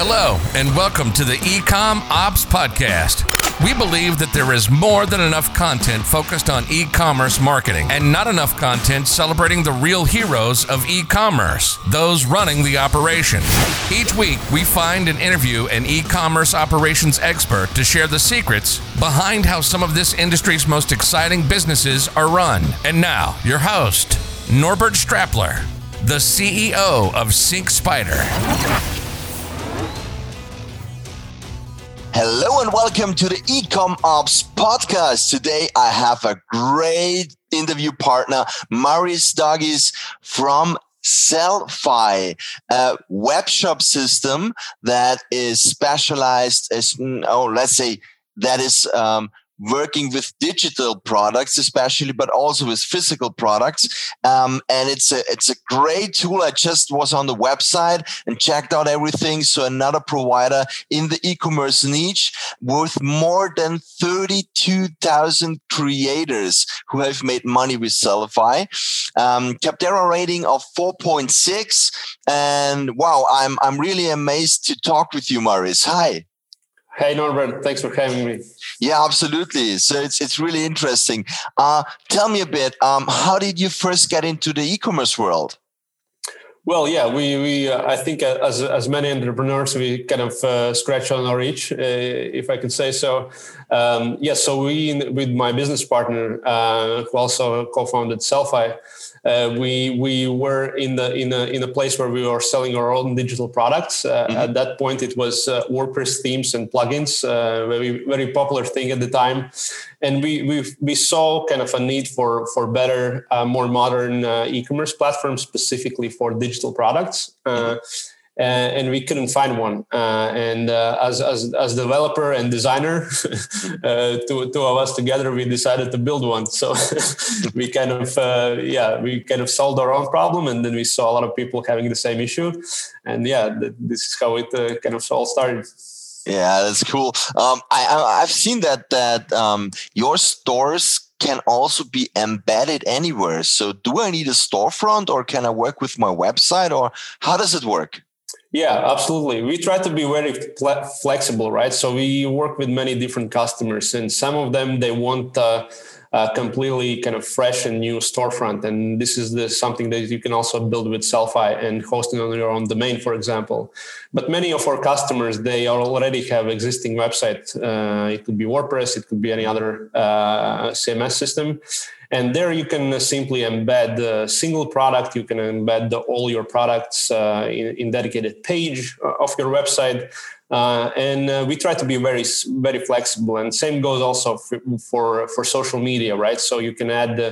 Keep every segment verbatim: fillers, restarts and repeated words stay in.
Hello, and welcome to the Ecom Ops Podcast. We believe that there is more than enough content focused on e-commerce marketing and not enough content celebrating the real heroes of e-commerce, those running the operation. Each week, we find and interview an e-commerce operations expert to share the secrets behind how some of this industry's most exciting businesses are run. And now, your host, Norbert Strapler, the C E O of SyncSpider. Hello and welcome to the Ecom Ops Podcast. Today I have a great interview partner, Marius Dagis from Sellfy, a web shop system that is specialized as, oh, let's say that is um, working with digital products, especially, but also with physical products. Um, and it's a it's a great tool. I just was on the website and checked out everything. So another provider in the e-commerce niche with more than thirty-two thousand creators who have made money with Sellfy. Um, Capterra rating of four point six. And wow, I'm I'm really amazed to talk with you, Marius. Hi. Hey, Norbert, thanks for having me. Yeah, absolutely. So it's it's really interesting. Uh, tell me a bit, um, how did you first get into the e-commerce world? Well, yeah, we, we uh, I think as as many entrepreneurs, we kind of uh, scratch on our itch, uh, if I can say so. Um, yes, yeah, so we, with my business partner, uh, who also co-founded Sellfy, Uh, we we were in the in a in a place where we were selling our own digital products. Uh, mm-hmm. At that point, it was uh, WordPress themes and plugins, uh, very very popular thing at the time. And we we we saw kind of a need for for better, uh, more modern uh, e-commerce platforms, specifically for digital products. Uh, mm-hmm. Uh, and we couldn't find one. Uh, and uh, as as as developer and designer, uh, two two of us together, we decided to build one. So we kind of uh, yeah we kind of solved our own problem, and then we saw a lot of people having the same issue. And yeah, th- this is how it uh, kind of all started. Yeah, that's cool. Um, I, I I've seen that that um, your stores can also be embedded anywhere. So do I need a storefront, or can I work with my website, or how does it work? Yeah, absolutely. We try to be very fle- flexible, right? So we work with many different customers, and some of them, they want uh, a completely kind of fresh and new storefront. And this is the, something that you can also build with Sellfy and hosting on your own domain, for example. But many of our customers, they already have existing website. Uh, it could be WordPress, it could be any other uh, C M S system. And there you can simply embed a single product. You can embed the, all your products uh, in, in dedicated page of your website. Uh, and uh, we try to be very, very flexible. And same goes also for, for, for social media, right? So you can add uh,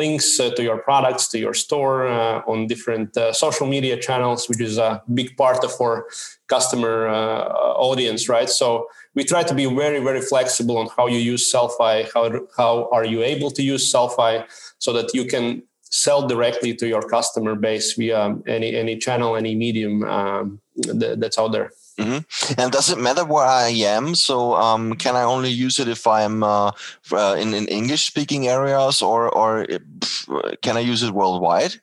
links uh, to your products, to your store uh, on different uh, social media channels, which is a big part of our customer uh, audience, right? So we try to be very, very flexible on how you use Sellfy, how how are you able to use Sellfy, so that you can sell directly to your customer base via any any channel, any medium um, th- that's out there. Mm-hmm. And does it matter where I am? So um, can I only use it if I'm uh, in, in English-speaking areas, or or can I use it worldwide?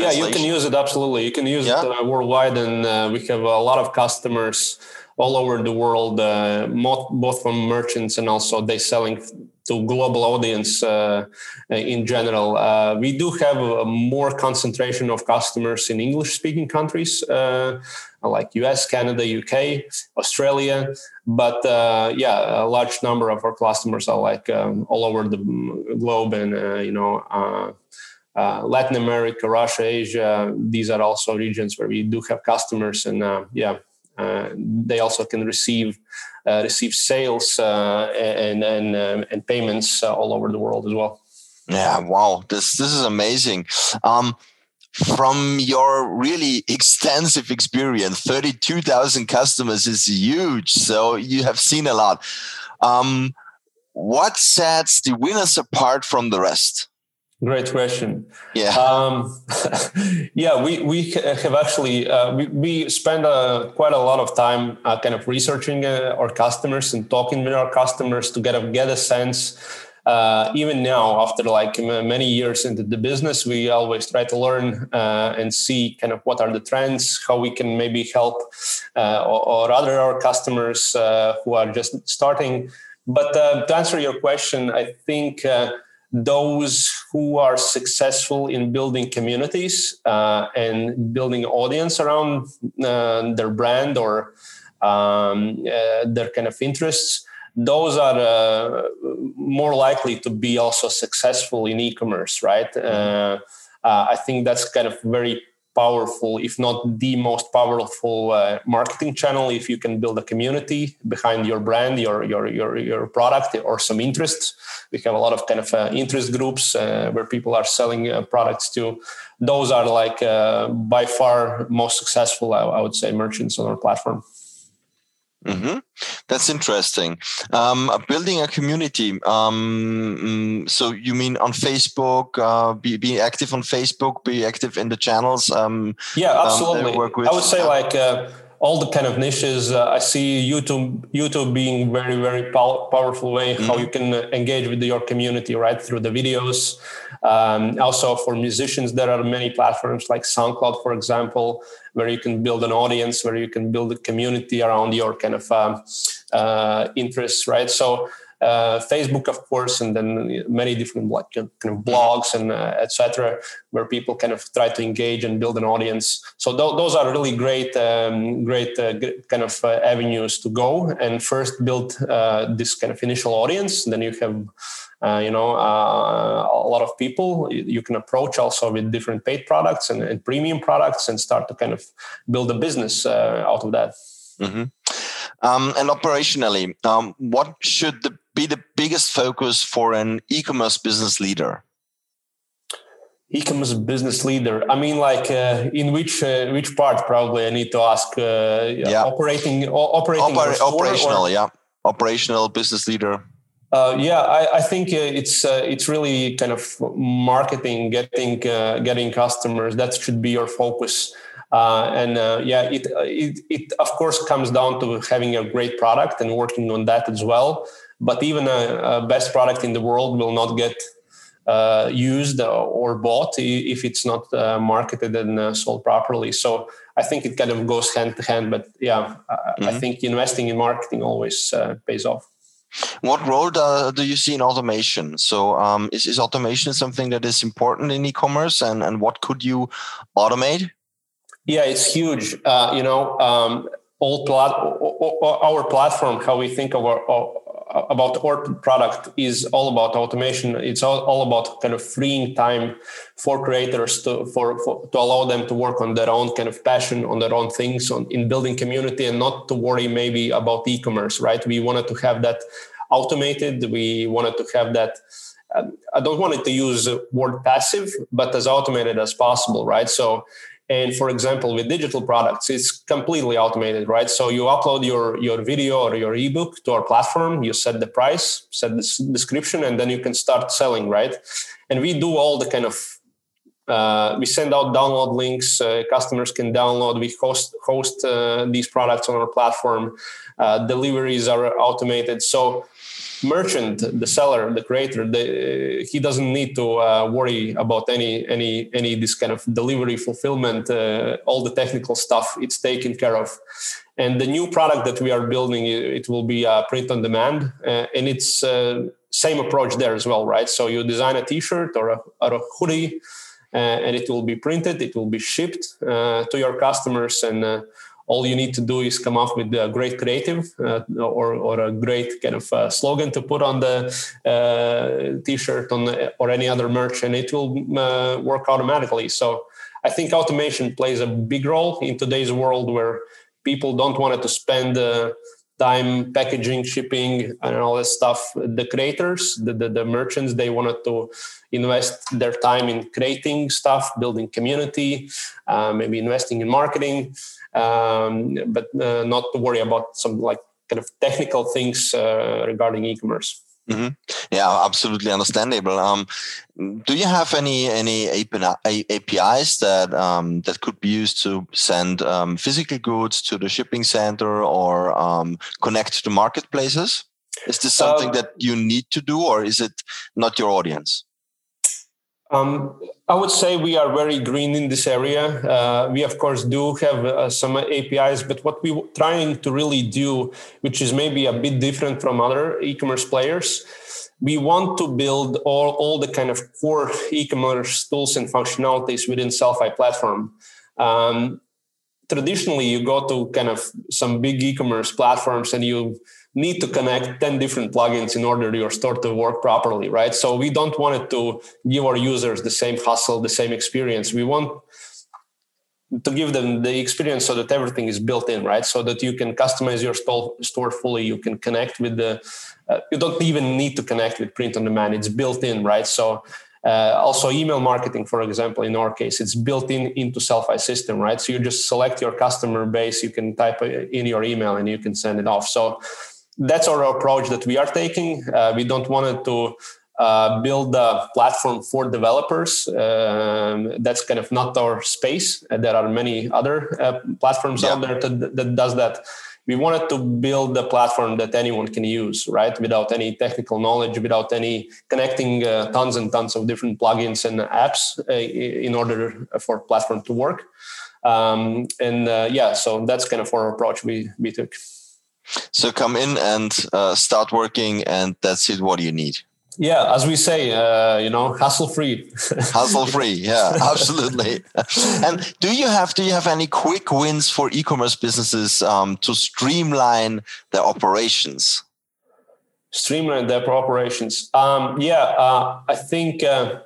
Yeah, you can use it, absolutely. You can use yeah. it uh, worldwide, and uh, we have a lot of customers all over the world, uh, both from merchants and also they selling to global audience uh, in general. Uh, we do have a more concentration of customers in English-speaking countries uh, like U S, Canada, U K, Australia. But uh, yeah, a large number of our customers are like um, all over the globe, and uh, you know, uh, uh, Latin America, Russia, Asia. These are also regions where we do have customers, and uh, yeah. Uh, they also can receive uh, receive sales uh, and and um, and payments uh, all over the world as well. Yeah! Wow! This this is amazing. Um, from your really extensive experience, thirty-two thousand customers is huge. So you have seen a lot. Um, what sets the winners apart from the rest? Great question. Yeah. Um, yeah, we, we have actually, uh, we, we spend uh, quite a lot of time uh, kind of researching uh, our customers and talking with our customers to get a, get a sense uh, even now, after like many years into the business, we always try to learn uh, and see kind of what are the trends, how we can maybe help uh, or, or other our customers uh, who are just starting. But uh, to answer your question, I think uh, those who are successful in building communities uh, and building audience around uh, their brand or um, uh, their kind of interests, those are uh, more likely to be also successful in e-commerce, right? Uh, uh, I think that's kind of very powerful, if not the most powerful uh, marketing channel, if you can build a community behind your brand, your your your your product, or some interests. We have a lot of kind of uh, interest groups uh, where people are selling uh, products to. Those are like uh, by far most successful, I, I would say, merchants on our platform. Mm-hmm. That's interesting. Um, building a community. Um, so you mean on Facebook? Uh, be be active on Facebook. Be active in the channels. Um, yeah, absolutely. Um, work with. I would say like uh, all the kind of niches. Uh, I see YouTube. YouTube being very very pow- powerful way mm-hmm. how you can engage with your community, right, through the videos. Um, also for musicians, there are many platforms like SoundCloud, for example, where you can build an audience, where you can build a community around your kind of um, uh, interests, right? So uh, Facebook, of course, and then many different like, kind of blogs and uh, et cetera, where people kind of try to engage and build an audience. So th- those are really great, um, great uh, g- kind of uh, avenues to go and first build uh, this kind of initial audience. Then you have... Uh, you know, uh, a lot of people you can approach also with different paid products and, and premium products and start to kind of build a business uh, out of that. Mm-hmm. Um, and operationally, um, what should the, be the biggest focus for an e-commerce business leader? E-commerce business leader. I mean, like uh, in which uh, which part probably I need to ask uh, yeah. operating, o- operating Oper- operational, or? yeah, operational business leader. Uh, yeah, I, I think uh, it's uh, it's really kind of marketing, getting uh, getting customers. That should be your focus. Uh, and uh, yeah, it, it it of course comes down to having a great product and working on that as well. But even a, a best product in the world will not get uh, used or bought if it's not uh, marketed and uh, sold properly. So I think it kind of goes hand to hand. But yeah, mm-hmm. I, I think investing in marketing always uh, pays off. What role do, do you see in automation? So um, is, is automation something that is important in e-commerce, and, and what could you automate? Yeah, it's huge. Uh, you know, um, all plat- our platform, how we think of our, our, about our product is all about automation. It's all, all about kind of freeing time for creators to for, for to allow them to work on their own kind of passion, on their own things, on in building community, and not to worry maybe about e-commerce, right? We wanted to have that automated. We wanted to have that. Um, I don't want it to use the word passive, but as automated as possible, right? So. And for example, with digital products, it's completely automated, right? So you upload your, your video or your ebook to our platform, you set the price, set the description, and then you can start selling, right? And we do all the kind of, uh, we send out download links, uh, customers can download, we host, host uh, these products on our platform, uh, deliveries are automated. So merchant, the seller, the creator, the, he doesn't need to uh, worry about any any any this kind of delivery fulfillment, uh, all the technical stuff. It's taken care of. And the new product that we are building, it will be uh, print on demand, uh, and it's uh, same approach there as well, right? So you design a T-shirt or a, or a hoodie, uh, and it will be printed, it will be shipped uh, to your customers, and. Uh, All you need to do is come up with a great creative uh, or, or a great kind of uh, slogan to put on the uh, T-shirt on the, or any other merch, and it will uh, work automatically. So I think automation plays a big role in today's world where people don't want to spend uh, time packaging, shipping, and all this stuff. The creators, the, the, the merchants, they wanted to invest their time in creating stuff, building community, uh, maybe investing in marketing. Um, but uh, not to worry about some like kind of technical things uh, regarding e-commerce. Mm-hmm. Yeah, absolutely understandable. Um, do you have any any A P Is that um, that could be used to send um, physical goods to the shipping center or um, connect to marketplaces? Is this something um, that you need to do, or is it not your audience? Um, I would say we are very green in this area. Uh, we, of course, do have uh, some A P Is, but what we're trying to really do, which is maybe a bit different from other e-commerce players, we want to build all, all the kind of core e-commerce tools and functionalities within Sellfy platform. Um, traditionally, you go to kind of some big e-commerce platforms and you need to connect ten different plugins in order for your store to work properly, right? So we don't want it to give our users the same hustle, the same experience. We want to give them the experience so that everything is built in, right? So that you can customize your store fully. You can connect with the, uh, you don't even need to connect with print on demand. It's built in, right? So uh, also email marketing, for example, in our case, it's built in into Sellfy system, right? So you just select your customer base, you can type in your email and you can send it off. So that's our approach that we are taking. Uh, we don't want to uh, build a platform for developers. Um, that's kind of not our space. Uh, there are many other uh, platforms yeah. out there that, that does that. We wanted to build a platform that anyone can use, right? Without any technical knowledge, without any connecting uh, tons and tons of different plugins and apps uh, in order for platform to work. Um, and uh, yeah, so that's kind of our approach we, we took. So come in and uh, start working, and that's it. What do you need? Yeah, as we say, uh, you know, hassle free. Hassle free, yeah, absolutely. And do you have do you have any quick wins for e-commerce businesses um, to streamline their operations? Streamline their operations. Um, yeah, uh, I think. Uh,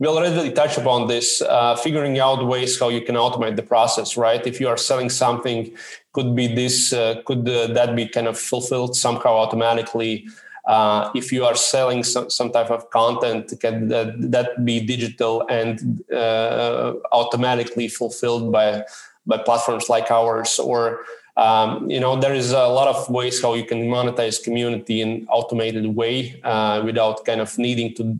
We already touched upon this, uh, figuring out ways how you can automate the process, right? If you are selling something, could be this, uh, could uh, that be kind of fulfilled somehow automatically? Uh, if you are selling some, some type of content, can that, that be digital and uh, automatically fulfilled by by platforms like ours? Or Um, you know, there is a lot of ways how you can monetize community in automated way uh, without kind of needing to,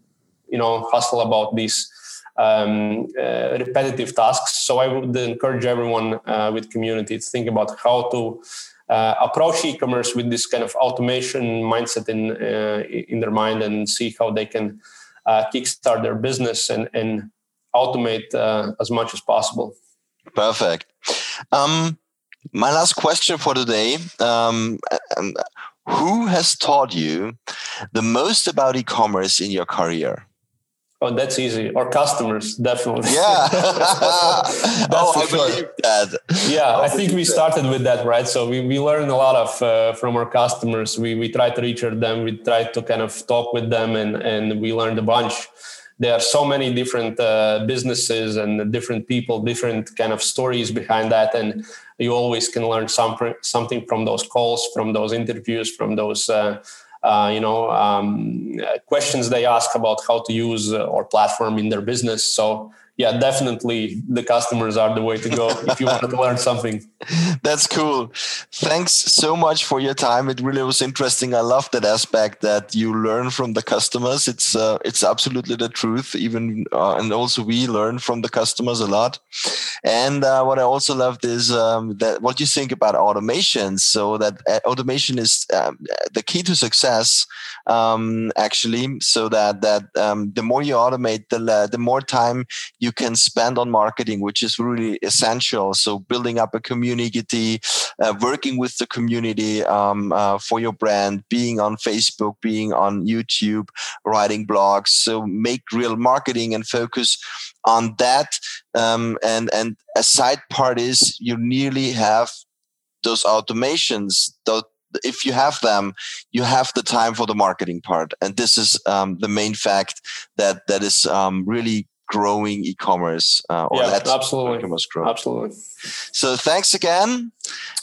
you know, hustle about these um, uh, repetitive tasks. So I would encourage everyone uh, with community to think about how to uh, approach e-commerce with this kind of automation mindset in uh, in their mind, and see how they can uh, kickstart their business and, and automate uh, as much as possible. Perfect. Um, my last question for today. Um, who has taught you the most about e-commerce in your career? Oh, that's easy. Our customers, definitely. Yeah. oh, I sure. believe that. Yeah, I, I think we that. started with that, right? So we, we learned a lot of uh, from our customers. We we tried to reach them. We tried to kind of talk with them, and, and we learned a bunch. There are so many different uh, businesses and different people, different kind of stories behind that. And you always can learn some, something from those calls, from those interviews, from those uh, Uh, you know, um, questions they ask about how to use uh, our platform in their business. So yeah, definitely the customers are the way to go if you want to learn something. That's cool. Thanks so much for your time. It really was interesting. I love that aspect that you learn from the customers. It's uh, it's absolutely the truth. Even uh, and also we learn from the customers a lot. And uh, what I also loved is um, that what you think about automation. So that automation is um, the key to success, um, actually. So that that um, the more you automate, the the more time you can spend on marketing, which is really essential. So building up a community, uh, working with the community um, uh, for your brand, being on Facebook, being on YouTube, writing blogs. So make real marketing and focus on that. Um, and, and a side part is you nearly have those automations. Those, if you have them, you have the time for the marketing part. And this is um, the main fact that, that is um, really growing e-commerce. Uh, or yeah, that's absolutely. E-commerce growth. Absolutely. So thanks again.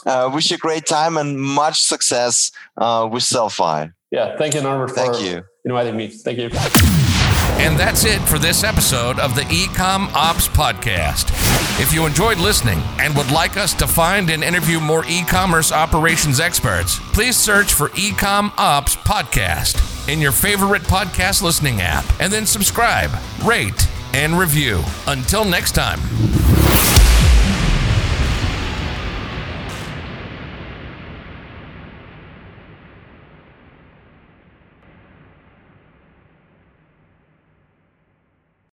Uh, wish you a great time and much success uh, with Sellfy. Yeah, thank you, Norbert, thank for you. inviting me. Thank you. And that's it for this episode of the Ecom Ops Podcast. If you enjoyed listening and would like us to find and interview more e-commerce operations experts, please search for Ecom Ops Podcast in your favorite podcast listening app, and then subscribe, rate, and review. Until next time.